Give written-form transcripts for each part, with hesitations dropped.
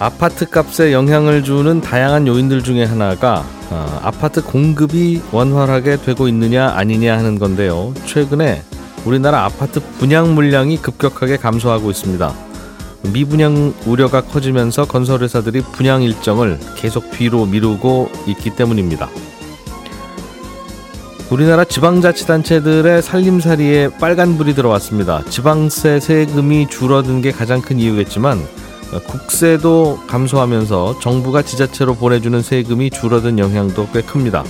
아파트 값에 영향을 주는 다양한 요인들 중에 하나가 아파트 공급이 원활하게 되고 있느냐 아니냐 하는 건데요. 최근에 우리나라 아파트 분양 물량이 급격하게 감소하고 있습니다. 미분양 우려가 커지면서 건설회사들이 분양 일정을 계속 뒤로 미루고 있기 때문입니다. 우리나라 지방자치단체들의 살림살이에 빨간불이 들어왔습니다. 지방세 세금이 줄어든 게 가장 큰 이유겠지만 국세도 감소하면서 정부가 지자체로 보내주는 세금이 줄어든 영향도 꽤 큽니다.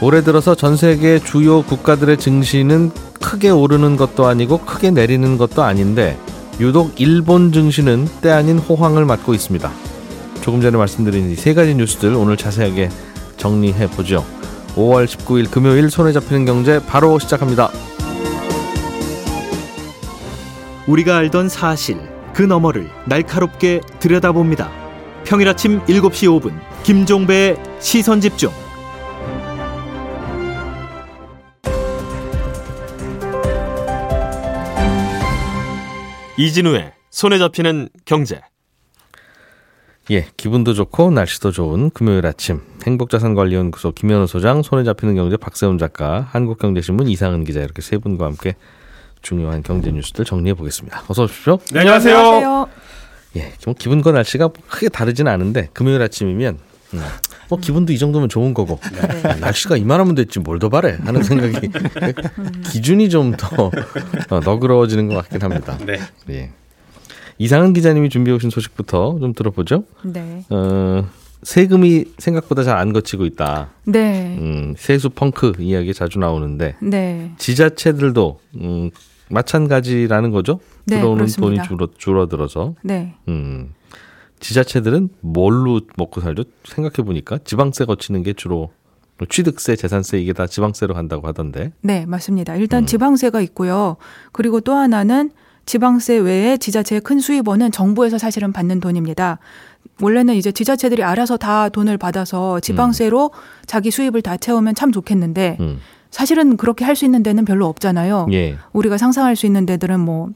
올해 들어서 전 세계 주요 국가들의 증시는 크게 오르는 것도 아니고 크게 내리는 것도 아닌데 유독 일본 증시는 때아닌 호황을 맞고 있습니다. 조금 전에 말씀드린 이 세 가지 뉴스들 오늘 자세하게 정리해보죠. 5월 19일 금요일 손에 잡히는 경제 바로 시작합니다. 우리가 알던 사실, 그 너머를 날카롭게 들여다봅니다. 평일 아침 7시 5분 김종배의 시선집중. 이진우의 손에 잡히는 경제. 예, 기분도 좋고 날씨도 좋은 금요일 아침, 행복자산관리연구소 김현우 소장, 손에 잡히는 경제 박세훈 작가, 한국경제신문 이상은 기자, 이렇게 세 분과 함께 중요한 경제 뉴스들 정리해 보겠습니다. 어서 오십시오. 네, 안녕하세요. 예, 기분과 날씨가 크게 다르진 않은데 금요일 아침이면 기분도 이 정도면 좋은 거고, 네. 날씨가 이만하면 됐지 뭘 더 바래 하는 생각이 기준이 좀 더 너그러워지는 것 같긴 합니다. 네. 예. 이상은 기자님이 준비해 오신 소식부터 좀 들어보죠. 네. 세금이 생각보다 잘 안 거치고 있다. 네. 세수 펑크 이야기 자주 나오는데, 네. 지자체들도 마찬가지라는 거죠. 네, 들어오는 그렇습니다. 돈이 줄어들어서. 네. 지자체들은 뭘로 먹고 살죠? 생각해보니까 지방세 거치는 게 주로 취득세, 재산세 이게 다 지방세로 간다고 하던데. 네, 맞습니다. 일단 지방세가 있고요. 그리고 또 하나는 지방세 외에 지자체의 큰 수입원은 정부에서 사실은 받는 돈입니다. 원래는 이제 지자체들이 알아서 다 돈을 받아서 지방세로 자기 수입을 다 채우면 참 좋겠는데 사실은 그렇게 할 수 있는 데는 별로 없잖아요. 예. 우리가 상상할 수 있는 데들은 뭐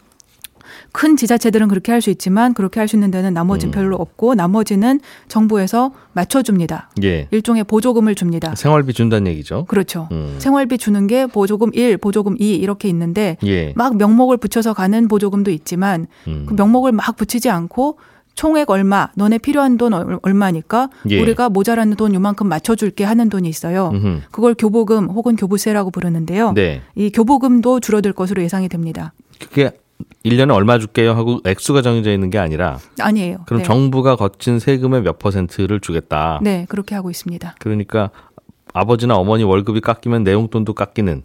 큰 지자체들은 그렇게 할 수 있지만 그렇게 할 수 있는 데는 나머지는 별로 없고 나머지는 정부에서 맞춰줍니다. 예. 일종의 보조금을 줍니다. 생활비 준다는 얘기죠. 그렇죠. 생활비 주는 게 보조금 1, 보조금 2 이렇게 있는데, 예. 막 명목을 붙여서 가는 보조금도 있지만 그 명목을 막 붙이지 않고 총액 얼마, 너네 필요한 돈 얼마니까, 예. 우리가 모자라는 돈 요만큼 맞춰줄게 하는 돈이 있어요. 음흠. 그걸 교보금 혹은 교부세라고 부르는데요. 네. 이 교보금도 줄어들 것으로 예상이 됩니다. 그게 1년에 얼마 줄게요 하고 액수가 정해져 있는 게 아니라. 아니에요. 그럼, 네. 정부가 거친 세금의 몇 퍼센트를 주겠다. 네, 그렇게 하고 있습니다. 그러니까 아버지나 어머니 월급이 깎이면 내 용돈도 깎이는.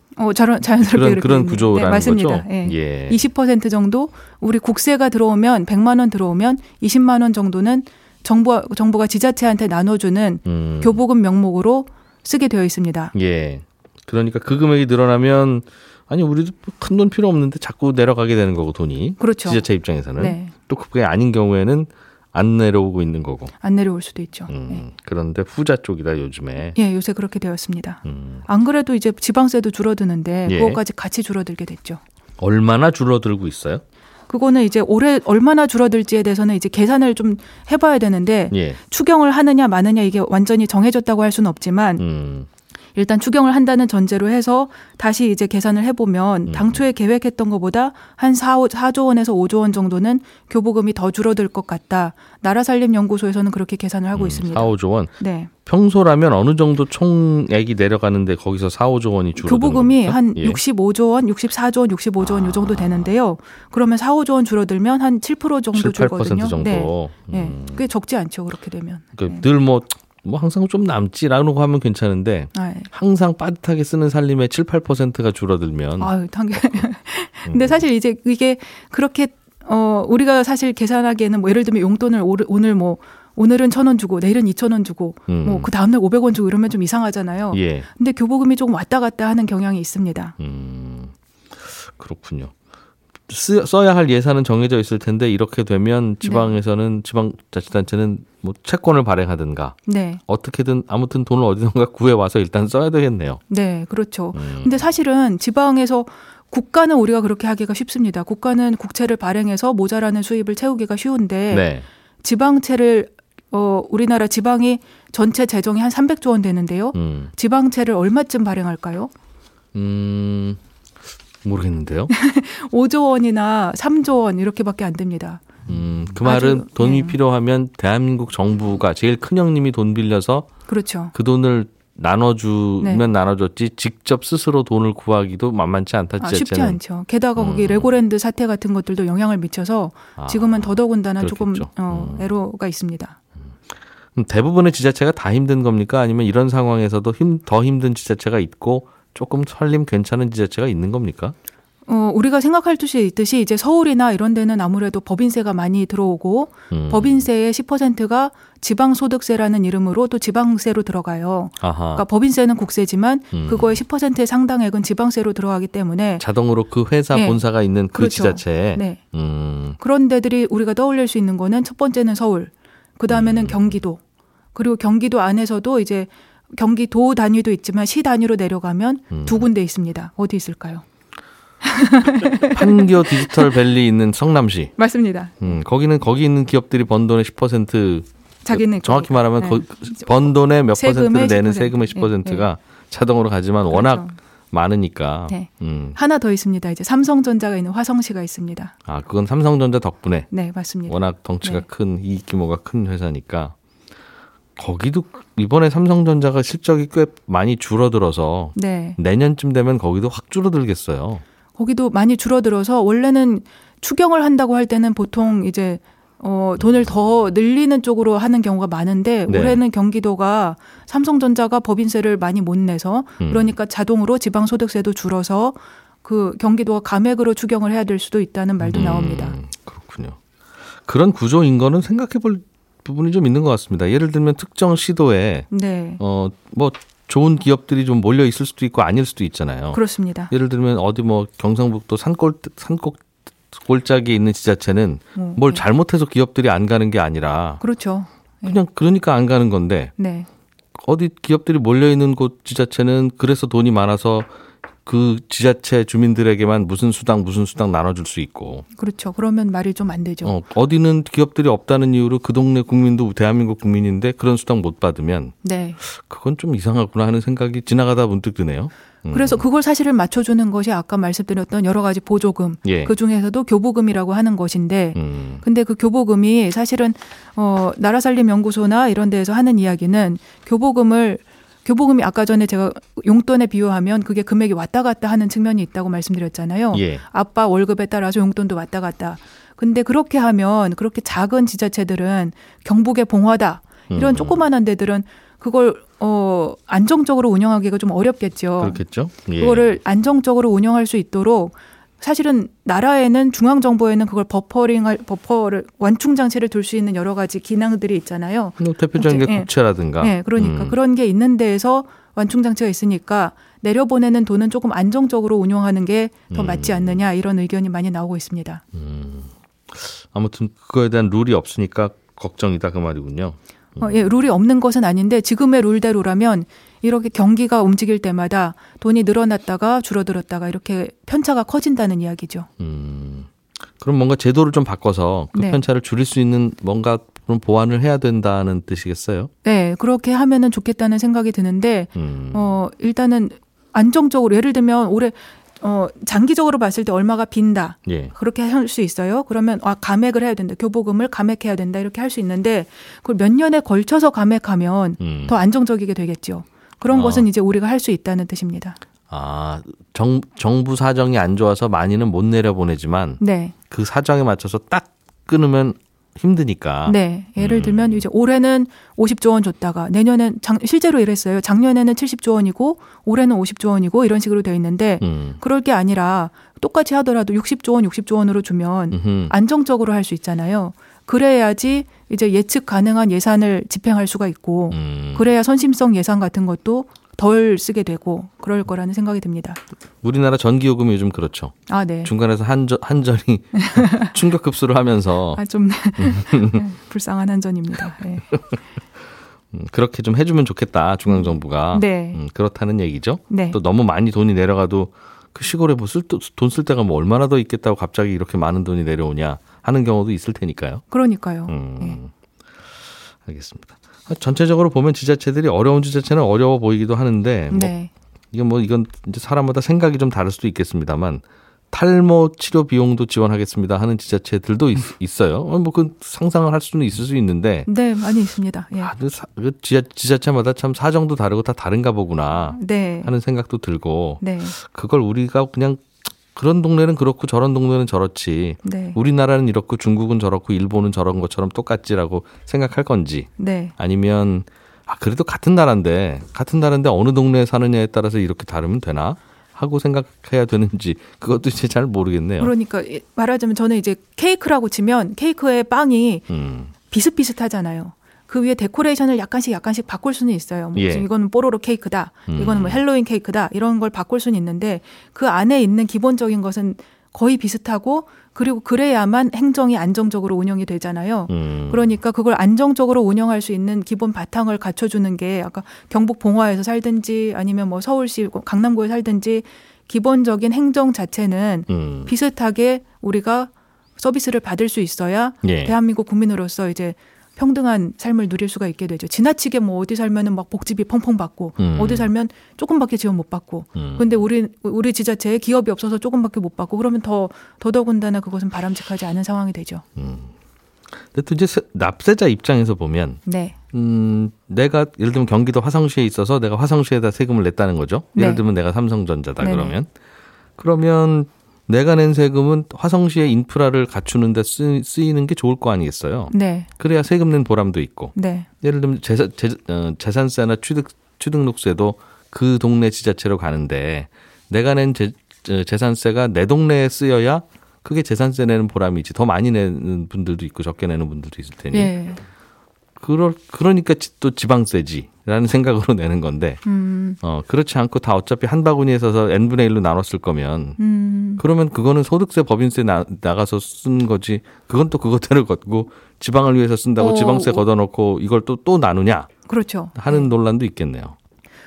자연스럽게 그런 구조라는, 네, 맞습니다. 거죠. 네. 예. 20% 정도, 우리 국세가 들어오면 100만 원 들어오면 20만 원 정도는 정부가 지자체한테 나눠주는 교보금 명목으로 쓰게 되어 있습니다. 예. 그러니까 그 금액이 늘어나면, 아니 우리도 큰 돈 필요 없는데 자꾸 내려가게 되는 거고 돈이. 그렇죠. 지자체 입장에서는. 네. 또 그게 아닌 경우에는 안 내려오고 있는 거고. 안 내려올 수도 있죠. 네. 그런데 후자 쪽이다 요즘에. 예, 요새 그렇게 되었습니다. 안 그래도 이제 지방세도 줄어드는데, 예. 그것까지 같이 줄어들게 됐죠. 얼마나 줄어들고 있어요? 그거는 이제 올해 얼마나 줄어들지에 대해서는 이제 계산을 좀 해봐야 되는데, 예. 추경을 하느냐 마느냐 이게 완전히 정해졌다고 할 수는 없지만 일단 추경을 한다는 전제로 해서 다시 이제 계산을 해보면 당초에 계획했던 것보다 한 4조 원에서 5조 원 정도는 교보금이 더 줄어들 것 같다. 나라살림연구소에서는 그렇게 계산을 하고 있습니다. 4, 5조 원? 네. 평소라면 어느 정도 총액이 내려가는데 거기서 4, 5조 원이 줄어드는 겁니까? 교보금이 한, 예. 65조 원, 64조 원, 65조 원 이 정도 되는데요. 그러면 4, 5조 원 줄어들면 한 7% 정도 7, 8% 줄거든요. 정도. 네. 네. 꽤 적지 않죠. 그렇게 되면. 그러니까, 네. 늘 뭐 항상 좀 남지라고 하면 괜찮은데, 네. 항상 빠듯하게 쓰는 살림의 7, 8%가 줄어들면. 아유, 당연히. 근데 사실 이제 이게 그렇게 우리가 사실 계산하기에는 뭐 예를 들면 용돈을 오늘 뭐 오늘은 1,000원 주고 내일은 2,000원 주고 뭐 그 다음날 500원 주고 이러면 좀 이상하잖아요. 예. 근데 교부금이 조금 왔다 갔다 하는 경향이 있습니다. 그렇군요. 써야 할 예산은 정해져 있을 텐데 이렇게 되면 지방에서는 네. 지방자치단체는 뭐 채권을 발행하든가 네. 어떻게든 아무튼 돈을 어디선가 구해와서 일단 써야 되겠네요. 네. 그렇죠. 근데 사실은 지방에서 국가는 우리가 그렇게 하기가 쉽습니다. 국가는 국채를 발행해서 모자라는 수입을 채우기가 쉬운데 네. 지방채를 우리나라 지방이 전체 재정이 한 300조 원 되는데요. 지방채를 얼마쯤 발행할까요? 모르겠는데요. 5조 원이나 3조 원 이렇게밖에 안 됩니다. 그 말은 아주, 돈이 네. 필요하면 대한민국 정부가 제일 큰 형님이 돈 빌려서 그렇죠. 그 돈을 나눠주면 네. 나눠줬지 직접 스스로 돈을 구하기도 만만치 않다. 아, 쉽지 않죠. 게다가 거기 레고랜드 사태 같은 것들도 영향을 미쳐서 지금은 더더군다나 그렇겠죠. 조금 애로가 있습니다. 대부분의 지자체가 다 힘든 겁니까? 아니면 이런 상황에서도 더 힘든 지자체가 있고 조금 설림 괜찮은 지자체가 있는 겁니까? 우리가 생각할 듯이 있듯이 이제 서울이나 이런 데는 아무래도 법인세가 많이 들어오고 법인세의 10%가 지방소득세라는 이름으로 또 지방세로 들어가요. 아하. 그러니까 법인세는 국세지만 그거의 10%의 상당액은 지방세로 들어가기 때문에 자동으로 그 회사 네. 본사가 있는 그 그렇죠. 지자체에 네. 그런 데들이 우리가 떠올릴 수 있는 거는 첫 번째는 서울, 그다음에는 경기도, 그리고 경기도 안에서도 이제 경기도 단위도 있지만 시 단위로 내려가면 두 군데 있습니다. 어디 있을까요? 판교 디지털밸리 있는 성남시. 맞습니다. 거기는 거기 있는 기업들이 번 돈의 10% 자기네 정확히 말하면 네. 번 돈의 몇 퍼센트를 내는 10%. 세금의 10%가 네. 자동으로 가지만 그렇죠. 워낙 많으니까. 네. 하나 더 있습니다. 이제 삼성전자가 있는 화성시가 있습니다. 아, 그건 삼성전자 덕분에. 네, 맞습니다. 워낙 덩치가 네. 큰 이익 규모가 큰 회사니까. 거기도 이번에 삼성전자가 실적이 꽤 많이 줄어들어서 네. 내년쯤 되면 거기도 확 줄어들겠어요. 거기도 많이 줄어들어서 원래는 추경을 한다고 할 때는 보통 이제 돈을 더 늘리는 쪽으로 하는 경우가 많은데 네. 올해는 경기도가 삼성전자가 법인세를 많이 못 내서 그러니까 자동으로 지방소득세도 줄어서 그 경기도가 감액으로 추경을 해야 될 수도 있다는 말도 나옵니다. 그렇군요. 그런 구조인 거는 생각해 볼 부분이 좀 있는 것 같습니다. 예를 들면 특정 시도에 네. 뭐 좋은 기업들이 좀 몰려 있을 수도 있고 아닐 수도 있잖아요. 그렇습니다. 예를 들면 어디 뭐 경상북도 산골짜기에 있는 지자체는 뭘 네. 잘못해서 기업들이 안 가는 게 아니라 그렇죠. 네. 그냥 그러니까 안 가는 건데 네. 어디 기업들이 몰려 있는 곳 지자체는 그래서 돈이 많아서 그 지자체 주민들에게만 무슨 수당 나눠줄 수 있고. 그렇죠. 그러면 말이 좀 안 되죠. 어디는 기업들이 없다는 이유로 그 동네 국민도 대한민국 국민인데 그런 수당 못 받으면 네. 그건 좀 이상하구나 하는 생각이 지나가다 문득 드네요. 그래서 그걸 사실을 맞춰주는 것이 아까 말씀드렸던 여러 가지 보조금. 예. 그중에서도 교부금이라고 하는 것인데 근데 그 교부금이 사실은 나라살림연구소나 이런 데에서 하는 이야기는 교부금이 아까 전에 제가 용돈에 비유하면 그게 금액이 왔다 갔다 하는 측면이 있다고 말씀드렸잖아요. 예. 아빠 월급에 따라서 용돈도 왔다 갔다. 근데 그렇게 하면 그렇게 작은 지자체들은 경북의 봉화다. 이런 조그만한 데들은 그걸 안정적으로 운영하기가 좀 어렵겠죠. 그렇겠죠. 예. 그거를 안정적으로 운영할 수 있도록 사실은 나라에는 중앙정부에는 그걸 버퍼를 완충장치를 둘 수 있는 여러 가지 기능들이 있잖아요. 대표적인 게 국채라든가. 네. 그러니까 그런 게 있는 데에서 완충장치가 있으니까 내려보내는 돈은 조금 안정적으로 운용하는 게 더 맞지 않느냐 이런 의견이 많이 나오고 있습니다. 아무튼 그거에 대한 룰이 없으니까 걱정이다 그 말이군요. 예, 룰이 없는 것은 아닌데 지금의 룰대로라면 이렇게 경기가 움직일 때마다 돈이 늘어났다가 줄어들었다가 이렇게 편차가 커진다는 이야기죠. 그럼 뭔가 제도를 좀 바꿔서 그 네. 편차를 줄일 수 있는 뭔가 그런 보완을 해야 된다는 뜻이겠어요? 네. 그렇게 하면은 좋겠다는 생각이 드는데 일단은 안정적으로 예를 들면 올해 장기적으로 봤을 때 얼마가 빈다. 예. 그렇게 할 수 있어요. 그러면 감액을 해야 된다. 교부금을 감액해야 된다. 이렇게 할 수 있는데 그걸 몇 년에 걸쳐서 감액하면 더 안정적이게 되겠죠. 그런 것은 이제 우리가 할 수 있다는 뜻입니다. 아, 정부 사정이 안 좋아서 많이는 못 내려보내지만 네. 그 사정에 맞춰서 딱 끊으면 힘드니까. 네. 예를 들면 이제 올해는 50조 원 줬다가 내년엔 실제로 이랬어요. 작년에는 70조 원이고 올해는 50조 원이고 이런 식으로 돼 있는데 그럴 게 아니라 똑같이 하더라도 60조 원, 60조 원으로 주면 안정적으로 할 수 있잖아요. 그래야지 이제 예측 가능한 예산을 집행할 수가 있고 그래야 선심성 예산 같은 것도 덜 쓰게 되고 그럴 거라는 생각이 듭니다. 우리나라 전기요금이 요즘 그렇죠. 아, 네. 중간에서 한전이 충격급수를 하면서 아, 좀 불쌍한 한전입니다. 네. 그렇게 좀 해주면 좋겠다 중앙정부가. 네. 그렇다는 얘기죠. 네. 또 너무 많이 돈이 내려가도 그 시골에 뭐 돈 쓸 데가 뭐 얼마나 더 있겠다고 갑자기 이렇게 많은 돈이 내려오냐 하는 경우도 있을 테니까요. 그러니까요. 네. 알겠습니다. 전체적으로 보면 지자체들이 어려운 지자체는 어려워 보이기도 하는데 뭐 네. 이건 이제 사람마다 생각이 좀 다를 수도 있겠습니다만 탈모 치료 비용도 지원하겠습니다 하는 지자체들도 있어요. 뭐 그 상상을 할 수는 있을 수 있는데 네 많이 있습니다. 예. 아, 지자체마다 참 사정도 다르고 다 다른가 보구나 네. 하는 생각도 들고 네. 그걸 우리가 그냥 그런 동네는 그렇고 저런 동네는 저렇지 네. 우리나라는 이렇고 중국은 저렇고 일본은 저런 것처럼 똑같지라고 생각할 건지 네. 아니면 아, 그래도 같은 나라인데 어느 동네에 사느냐에 따라서 이렇게 다르면 되나? 하고 생각해야 되는지 그것도 이제 잘 모르겠네요. 그러니까 말하자면 저는 이제 케이크라고 치면 케이크의 빵이 비슷비슷하잖아요. 그 위에 데코레이션을 약간씩 바꿀 수는 있어요. 뭐 예. 이거는 뽀로로 케이크다. 이거는 뭐 헬로윈 케이크다. 이런 걸 바꿀 수는 있는데 그 안에 있는 기본적인 것은 거의 비슷하고 그리고 그래야만 행정이 안정적으로 운영이 되잖아요. 그러니까 그걸 안정적으로 운영할 수 있는 기본 바탕을 갖춰주는 게 아까 경북 봉화에서 살든지 아니면 뭐 서울시 강남구에 살든지 기본적인 행정 자체는 비슷하게 우리가 서비스를 받을 수 있어야 예. 대한민국 국민으로서 이제 평등한 삶을 누릴 수가 있게 되죠. 지나치게 뭐 어디 살면은 막 복지비 펑펑 받고 어디 살면 조금밖에 지원 못 받고. 근데 우리 지자체에 기업이 없어서 조금밖에 못 받고 그러면 더더군다나 그것은 바람직하지 않은 상황이 되죠. 근데 또 이제 납세자 입장에서 보면 네. 내가 예를 들면 경기도 화성시에 있어서 내가 화성시에다 세금을 냈다는 거죠. 예를 네. 들면 내가 삼성전자다 네네. 그러면 내가 낸 세금은 화성시의 인프라를 갖추는 데 쓰이는 게 좋을 거 아니겠어요. 네. 그래야 세금 낸 보람도 있고. 네. 예를 들면 재산세나 취득록세도 그 동네 지자체로 가는데 내가 낸 재산세가 내 동네에 쓰여야 그게 재산세 내는 보람이지. 더 많이 내는 분들도 있고 적게 내는 분들도 있을 테니. 네. 그러니까 또 지방세지라는 생각으로 내는 건데 그렇지 않고 다 어차피 한 바구니에 서서 n분의 1로 나눴을 거면 그러면 그거는 소득세 법인세 나가서 쓴 거지 그건 또 그것대로 걷고 지방을 위해서 쓴다고 지방세 걷어놓고 이걸 또 나누냐 그렇죠. 하는 논란도 있겠네요.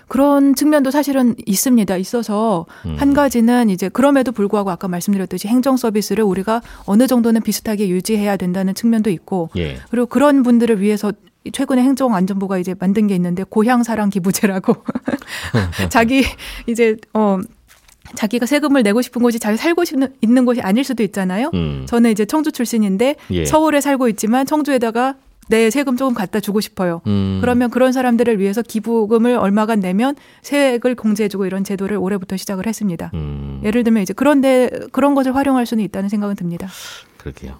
그런 측면도 사실은 있습니다. 있어서 한 가지는 이제 그럼에도 불구하고 아까 말씀드렸듯이 행정 서비스를 우리가 어느 정도는 비슷하게 유지해야 된다는 측면도 있고 예. 그리고 그런 분들을 위해서 최근에 행정안전부가 이제 만든 게 있는데 고향사랑기부제라고 자기가 세금을 내고 싶은 곳이 자기 살고 있는 곳이 아닐 수도 있잖아요. 저는 이제 청주 출신인데 예. 서울에 살고 있지만 청주에다가 내 세금 조금 갖다 주고 싶어요. 그러면 그런 사람들을 위해서 기부금을 얼마간 내면 세액을 공제해주고 이런 제도를 올해부터 시작을 했습니다. 예를 들면 이제 그런 것을 활용할 수는 있다는 생각은 듭니다. 그렇게요.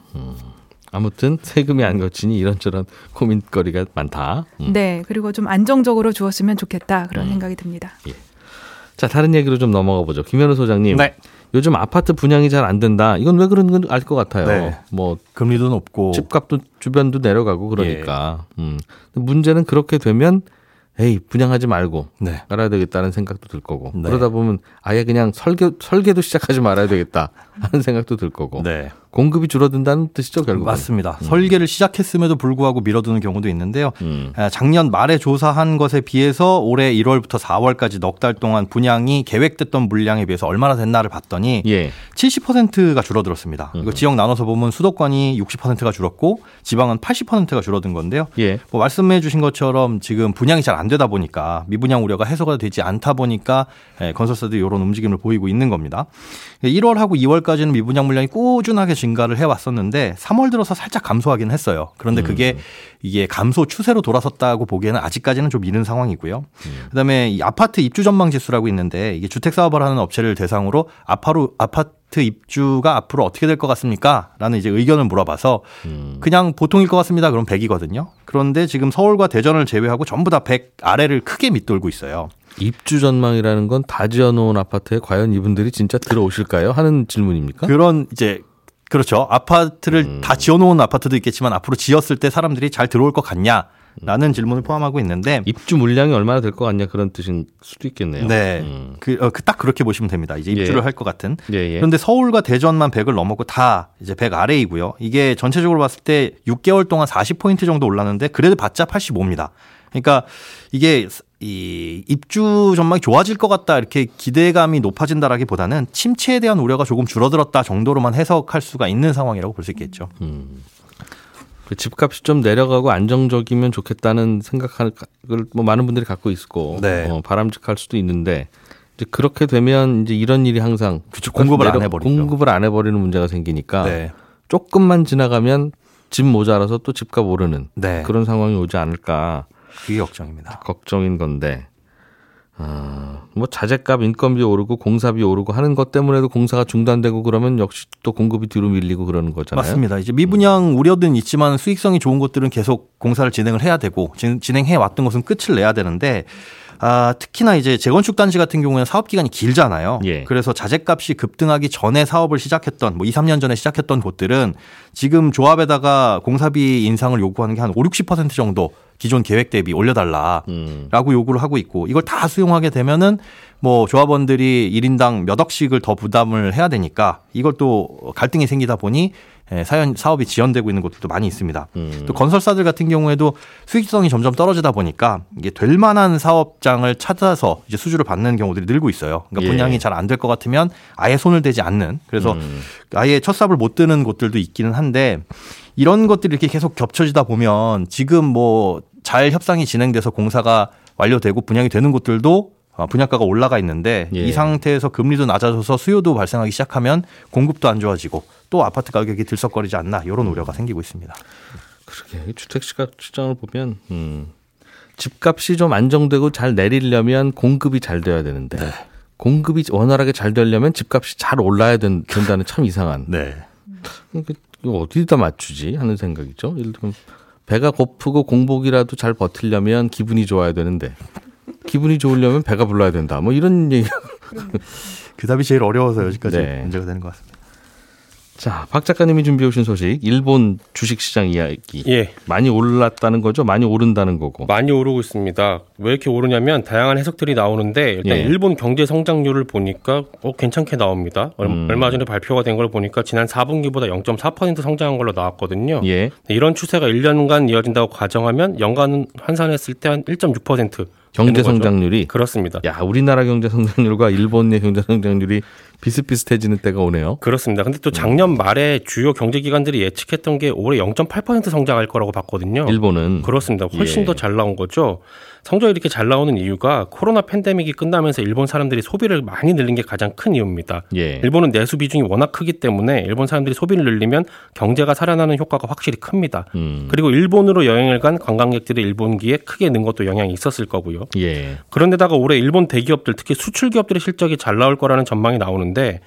아무튼 세금이 안 거치니 이런저런 고민거리가 많다. 네. 그리고 좀 안정적으로 주었으면 좋겠다. 그런 생각이 듭니다. 예. 자, 다른 얘기로 좀 넘어가 보죠. 김현우 소장님. 네. 요즘 아파트 분양이 잘 안 된다. 이건 왜 그런 건 알 것 같아요. 네. 뭐 금리도 높고 집값도 주변도 내려가고 그러니까. 예. 문제는 그렇게 되면 분양하지 말고 네. 알아야 되겠다는 생각도 들 거고. 네. 그러다 보면 아예 그냥 설계도 시작하지 말아야 되겠다 하는 생각도 들 거고. 네. 공급이 줄어든다는 뜻이죠, 결국은. 맞습니다. 설계를 시작했음에도 불구하고 미뤄두는 경우도 있는데요. 작년 말에 조사한 것에 비해서 올해 1월부터 4월까지 넉 달 동안 분양이 계획됐던 물량에 비해서 얼마나 됐나를 봤더니 예. 70%가 줄어들었습니다. 이거 지역 나눠서 보면 수도권이 60%가 줄었고 지방은 80%가 줄어든 건데요. 예. 뭐 말씀해 주신 것처럼 지금 분양이 잘 안 되다 보니까 미분양 우려가 해소가 되지 않다 보니까 건설사들이 이런 움직임을 보이고 있는 겁니다. 1월하고 2월까지는 미분양 물량이 꾸준하게 증가를 해왔었는데 3월 들어서 살짝 감소하긴 했어요. 그런데 그게 이게 감소 추세로 돌아섰다고 보기에는 아직까지는 좀 이른 상황이고요. 그다음에 이 아파트 입주 전망 지수라고 있는데 이게 주택 사업을 하는 업체를 대상으로 아파트 입주가 앞으로 어떻게 될 것 같습니까? 라는 이제 의견을 물어봐서 그냥 보통일 것 같습니다. 그럼 100이거든요. 그런데 지금 서울과 대전을 제외하고 전부 다 100 아래를 크게 밑돌고 있어요. 입주 전망이라는 건 다 지어놓은 아파트에 과연 이분들이 진짜 들어오실까요? 하는 질문입니까? 그런 이제 그렇죠. 아파트를 다 지어놓은 아파트도 있겠지만 앞으로 지었을 때 사람들이 잘 들어올 것 같냐라는 질문을 포함하고 있는데 입주 물량이 얼마나 될 것 같냐 그런 뜻인 수도 있겠네요. 네, 딱 그렇게 보시면 됩니다. 이제 입주를 할 것 같은. 예예. 그런데 서울과 대전만 100을 넘었고 다 이제 100 아래이고요. 이게 전체적으로 봤을 때 6개월 동안 40포인트 정도 올랐는데 그래도 봤자 85입니다. 그러니까 이게 이 입주 전망이 좋아질 것 같다 이렇게 기대감이 높아진다라기보다는 침체에 대한 우려가 조금 줄어들었다 정도로만 해석할 수가 있는 상황이라고 볼 수 있겠죠. 집값이 좀 내려가고 안정적이면 좋겠다는 생각을 뭐 많은 분들이 갖고 있고 네. 바람직할 수도 있는데 이제 그렇게 되면 이제 이런 일이 항상 공급을 안 해버리는 문제가 생기니까 네. 조금만 지나가면 집 모자라서 또 집값 오르는 네. 그런 상황이 오지 않을까. 그게 걱정입니다. 걱정인 건데 뭐 자재값, 인건비 오르고 공사비 오르고 하는 것 때문에도 공사가 중단되고 그러면 역시 또 공급이 뒤로 밀리고 그러는 거잖아요. 맞습니다. 이제 미분양 우려는 있지만 수익성이 좋은 것들은 계속 공사를 진행을 해야 되고 진행해 왔던 것은 끝을 내야 되는데 특히나 이제 재건축 단지 같은 경우에는 사업 기간이 길잖아요. 예. 그래서 자재값이 급등하기 전에 사업을 시작했던 2, 3년 전에 시작했던 곳들은 지금 조합에다가 공사비 인상을 요구하는 게 한 5, 60% 정도 기존 계획 대비 올려달라라고 요구를 하고 있고 이걸 다 수용하게 되면은 뭐 조합원들이 1인당 몇 억씩을 더 부담을 해야 되니까 이걸 또 갈등이 생기다 보니 사업이 지연되고 있는 것들도 많이 있습니다. 또 건설사들 같은 경우에도 수익성이 점점 떨어지다 보니까 이게 될 만한 사업장을 찾아서 이제 수주를 받는 경우들이 늘고 있어요. 그러니까 분양이 잘 안 될 것 같으면 아예 손을 대지 않는 그래서 아예 첫 삽을 못 드는 곳들도 있기는 한데 이런 것들이 이렇게 계속 겹쳐지다 보면 지금 뭐 잘 협상이 진행돼서 공사가 완료되고 분양이 되는 곳들도 분양가가 올라가 있는데 이 상태에서 금리도 낮아져서 수요도 발생하기 시작하면 공급도 안 좋아지고 또 아파트 가격이 들썩거리지 않나 이런 우려가 생기고 있습니다. 그렇게 주택시장을 보면 집값이 좀 안정되고 잘 내리려면 공급이 잘 돼야 되는데 네. 공급이 원활하게 잘 되려면 집값이 잘 올라야 된다는 참 이상한. 네. 이거 어디다 맞추지 하는 생각이죠. 예를 들면 배가 고프고 공복이라도 잘 버티려면 기분이 좋아야 되는데 기분이 좋으려면 배가 불러야 된다. 뭐 이런 얘기. 그 답이 제일 어려워서 여기까지 문제가 되는 것 같습니다. 자, 박 작가님이 준비해 오신 소식, 일본 주식시장 이야기. 예. 많이 올랐다는 거죠? 많이 오른다는 거고. 많이 오르고 있습니다. 왜 이렇게 오르냐면 다양한 해석들이 나오는데 일단 일본 경제 성장률을 보니까 괜찮게 나옵니다. 얼마 전에 발표가 된 걸 보니까 지난 4분기보다 0.4% 성장한 걸로 나왔거든요. 예. 이런 추세가 1년간 이어진다고 가정하면 연간 환산했을 때 한 1.6%. 경제 성장률이 그렇습니다. 야, 우리나라 경제 성장률과 일본의 경제 성장률이 비슷비슷해지는 때가 오네요. 그렇습니다. 근데 또 작년 말에 주요 경제 기관들이 예측했던 게 올해 0.8% 성장할 거라고 봤거든요. 일본은 그렇습니다. 훨씬 더 잘 나온 거죠. 성적이 이렇게 잘 나오는 이유가 코로나 팬데믹이 끝나면서 일본 사람들이 소비를 많이 늘린 게 가장 큰 이유입니다. 예. 일본은 내수 비중이 워낙 크기 때문에 일본 사람들이 소비를 늘리면 경제가 살아나는 효과가 확실히 큽니다. 그리고 일본으로 여행을 간 관광객들이 일본기에 크게 는 것도 영향이 있었을 거고요. 예. 그런데다가 올해 일본 대기업들 특히 수출 기업들의 실적이 잘 나올 거라는 전망이 나오는데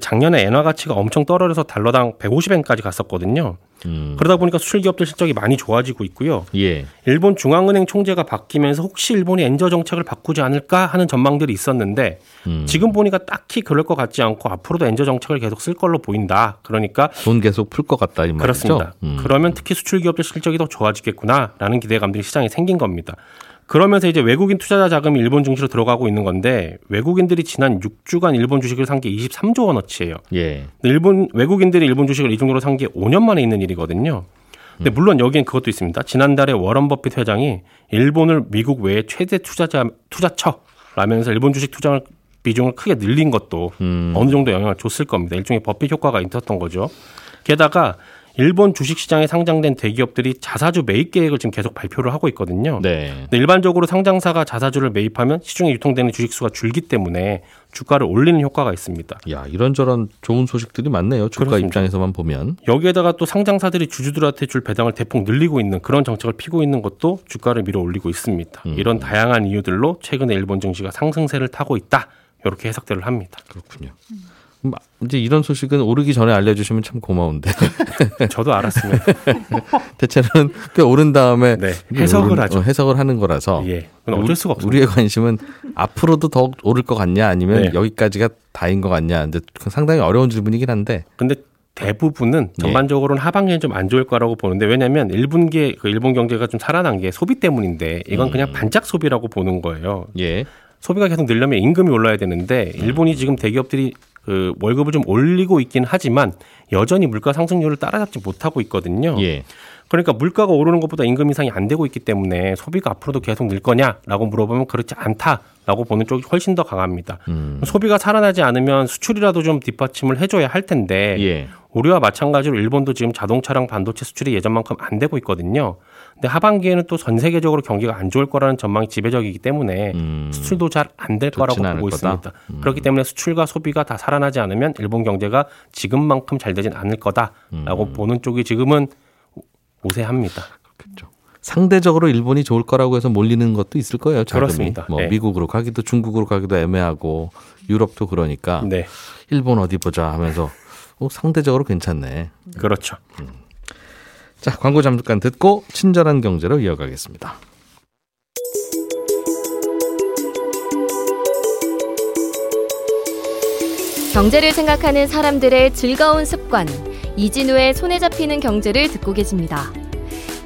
작년에 엔화 가치가 엄청 떨어져서 달러당 150엔까지 갔었거든요. 그러다 보니까 수출 기업들 실적이 많이 좋아지고 있고요. 예. 일본 중앙은행 총재가 바뀌면서 혹시 일본이 엔저 정책을 바꾸지 않을까 하는 전망들이 있었는데 지금 보니까 딱히 그럴 것 같지 않고 앞으로도 엔저 정책을 계속 쓸 걸로 보인다. 그러니까 돈 계속 풀 것 같다 이 말이죠. 그렇습니다. 그러면 특히 수출 기업들 실적이 더 좋아지겠구나라는 기대감들이 시장에 생긴 겁니다. 그러면서 이제 외국인 투자자 자금이 일본 증시로 들어가고 있는 건데 외국인들이 지난 6주간 일본 주식을 산 게 23조 원어치예요. 예. 외국인들이 일본 주식을 이 정도로 산 게 5년 만에 있는 일이거든요. 근데 물론 여기엔 그것도 있습니다. 지난달에 워런 버핏 회장이 일본을 미국 외에 최대 투자처라면서 일본 주식 투자 비중을 크게 늘린 것도 어느 정도 영향을 줬을 겁니다. 일종의 버핏 효과가 있었던 거죠. 게다가 일본 주식시장에 상장된 대기업들이 자사주 매입 계획을 지금 계속 발표를 하고 있거든요. 네. 근데 일반적으로 상장사가 자사주를 매입하면 시중에 유통되는 주식수가 줄기 때문에 주가를 올리는 효과가 있습니다. 야, 이런저런 좋은 소식들이 많네요. 주가 그렇습니다. 입장에서만 보면. 여기에다가 또 상장사들이 주주들한테 줄 배당을 대폭 늘리고 있는 그런 정책을 피고 있는 것도 주가를 밀어올리고 있습니다. 이런 다양한 이유들로 최근에 일본 증시가 상승세를 타고 있다. 이렇게 해석들을 합니다. 그렇군요. 이제 이런 소식은 오르기 전에 알려주시면 참 고마운데. 저도 알았습니다. 대체로는 꽤 오른 다음에 네, 해석을 하는 거라서. 예. 어쩔 수가 없어요. 우리의 관심은 앞으로도 더 오를 것 같냐 아니면 여기까지가 다인 것 같냐. 근데 상당히 어려운 질문이긴 한데. 근데 대부분은 전반적으로는 하반기에는 좀 안 좋을 거라고 보는데, 왜냐하면 1분기에 그 일본 경제가 좀 살아난 게 소비 때문인데 이건 그냥 반짝 소비라고 보는 거예요. 예. 소비가 계속 늘려면 임금이 올라야 되는데 일본이 지금 대기업들이 그 월급을 좀 올리고 있긴 하지만 여전히 물가 상승률을 따라잡지 못하고 있거든요. 예. 그러니까 물가가 오르는 것보다 임금 인상이 안 되고 있기 때문에 소비가 앞으로도 계속 늘 거냐라고 물어보면 그렇지 않다라고 보는 쪽이 훨씬 더 강합니다. 소비가 살아나지 않으면 수출이라도 좀 뒷받침을 해줘야 할 텐데 예. 우리와 마찬가지로 일본도 지금 자동차랑 반도체 수출이 예전만큼 안 되고 있거든요. 근데 하반기에는 또 전 세계적으로 경기가 안 좋을 거라는 전망이 지배적이기 때문에 수출도 잘 안 될 거라고 보고 있습니다. 그렇기 때문에 수출과 소비가 다 살아나지 않으면 일본 경제가 지금만큼 잘 되진 않을 거다라고 보는 쪽이 지금은 우세합니다. 그렇겠죠. 상대적으로 일본이 좋을 거라고 해서 몰리는 것도 있을 거예요. 자금이. 그렇습니다. 뭐 네. 미국으로 가기도 중국으로 가기도 애매하고 유럽도 그러니까 네. 일본 어디 보자 하면서 상대적으로 괜찮네. 그렇죠. 자, 광고 잠깐 듣고 친절한 경제로 이어가겠습니다. 경제를 생각하는 사람들의 즐거운 습관, 이진우의 손에 잡히는 경제를 듣고 계십니다.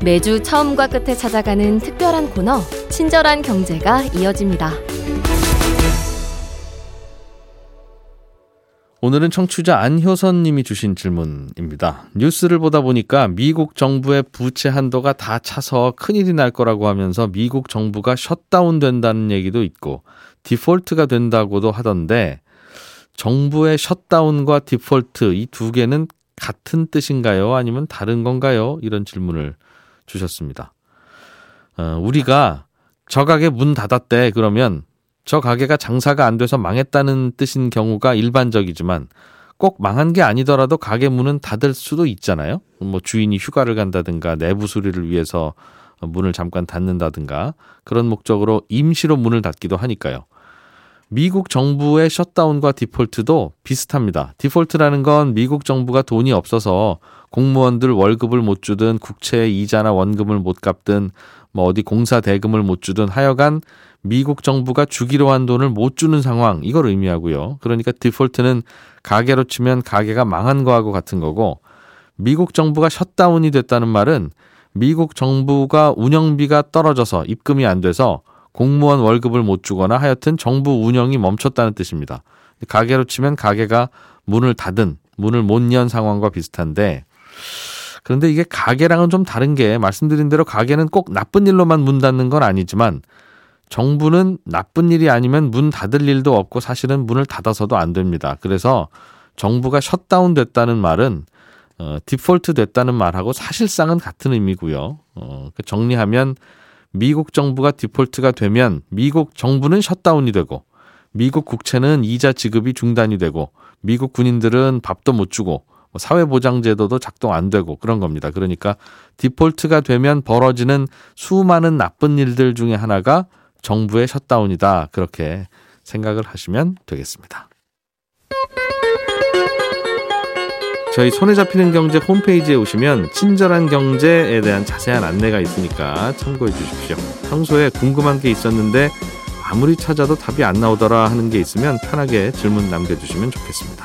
매주 처음과 끝에 찾아가는 특별한 코너, 친절한 경제가 이어집니다. 오늘은 청취자 안효선 님이 주신 질문입니다. 뉴스를 보다 보니까 미국 정부의 부채 한도가 다 차서 큰일이 날 거라고 하면서 미국 정부가 셧다운 된다는 얘기도 있고 디폴트가 된다고도 하던데 정부의 셧다운과 디폴트 이 두 개는 같은 뜻인가요? 아니면 다른 건가요? 이런 질문을 주셨습니다. 우리가 저 가게 문 닫았대 그러면 저 가게가 장사가 안 돼서 망했다는 뜻인 경우가 일반적이지만 꼭 망한 게 아니더라도 가게 문은 닫을 수도 있잖아요. 뭐 주인이 휴가를 간다든가 내부 수리를 위해서 문을 잠깐 닫는다든가 그런 목적으로 임시로 문을 닫기도 하니까요. 미국 정부의 셧다운과 디폴트도 비슷합니다. 디폴트라는 건 미국 정부가 돈이 없어서 공무원들 월급을 못 주든 국채의 이자나 원금을 못 갚든 뭐 어디 공사 대금을 못 주든 하여간 미국 정부가 주기로 한 돈을 못 주는 상황 이걸 의미하고요. 그러니까 디폴트는 가게로 치면 가게가 망한 거하고 같은 거고 미국 정부가 셧다운이 됐다는 말은 미국 정부가 운영비가 떨어져서 입금이 안 돼서 공무원 월급을 못 주거나 하여튼 정부 운영이 멈췄다는 뜻입니다. 가게로 치면 가게가 문을 닫은 문을 못 연 상황과 비슷한데 그런데 이게 가게랑은 좀 다른 게 말씀드린 대로 가게는 꼭 나쁜 일로만 문 닫는 건 아니지만 정부는 나쁜 일이 아니면 문 닫을 일도 없고 사실은 문을 닫아서도 안 됩니다. 그래서 정부가 셧다운 됐다는 말은 디폴트 됐다는 말하고 사실상은 같은 의미고요. 정리하면 미국 정부가 디폴트가 되면 미국 정부는 셧다운이 되고 미국 국채는 이자 지급이 중단이 되고 미국 군인들은 밥도 못 주고 사회보장제도도 작동 안 되고 그런 겁니다. 그러니까 디폴트가 되면 벌어지는 수많은 나쁜 일들 중에 하나가 정부의 셧다운이다. 그렇게 생각을 하시면 되겠습니다. 저희 손에 잡히는 경제 홈페이지에 오시면 친절한 경제에 대한 자세한 안내가 있으니까 참고해 주십시오. 평소에 궁금한 게 있었는데 아무리 찾아도 답이 안 나오더라 하는 게 있으면 편하게 질문 남겨주시면 좋겠습니다.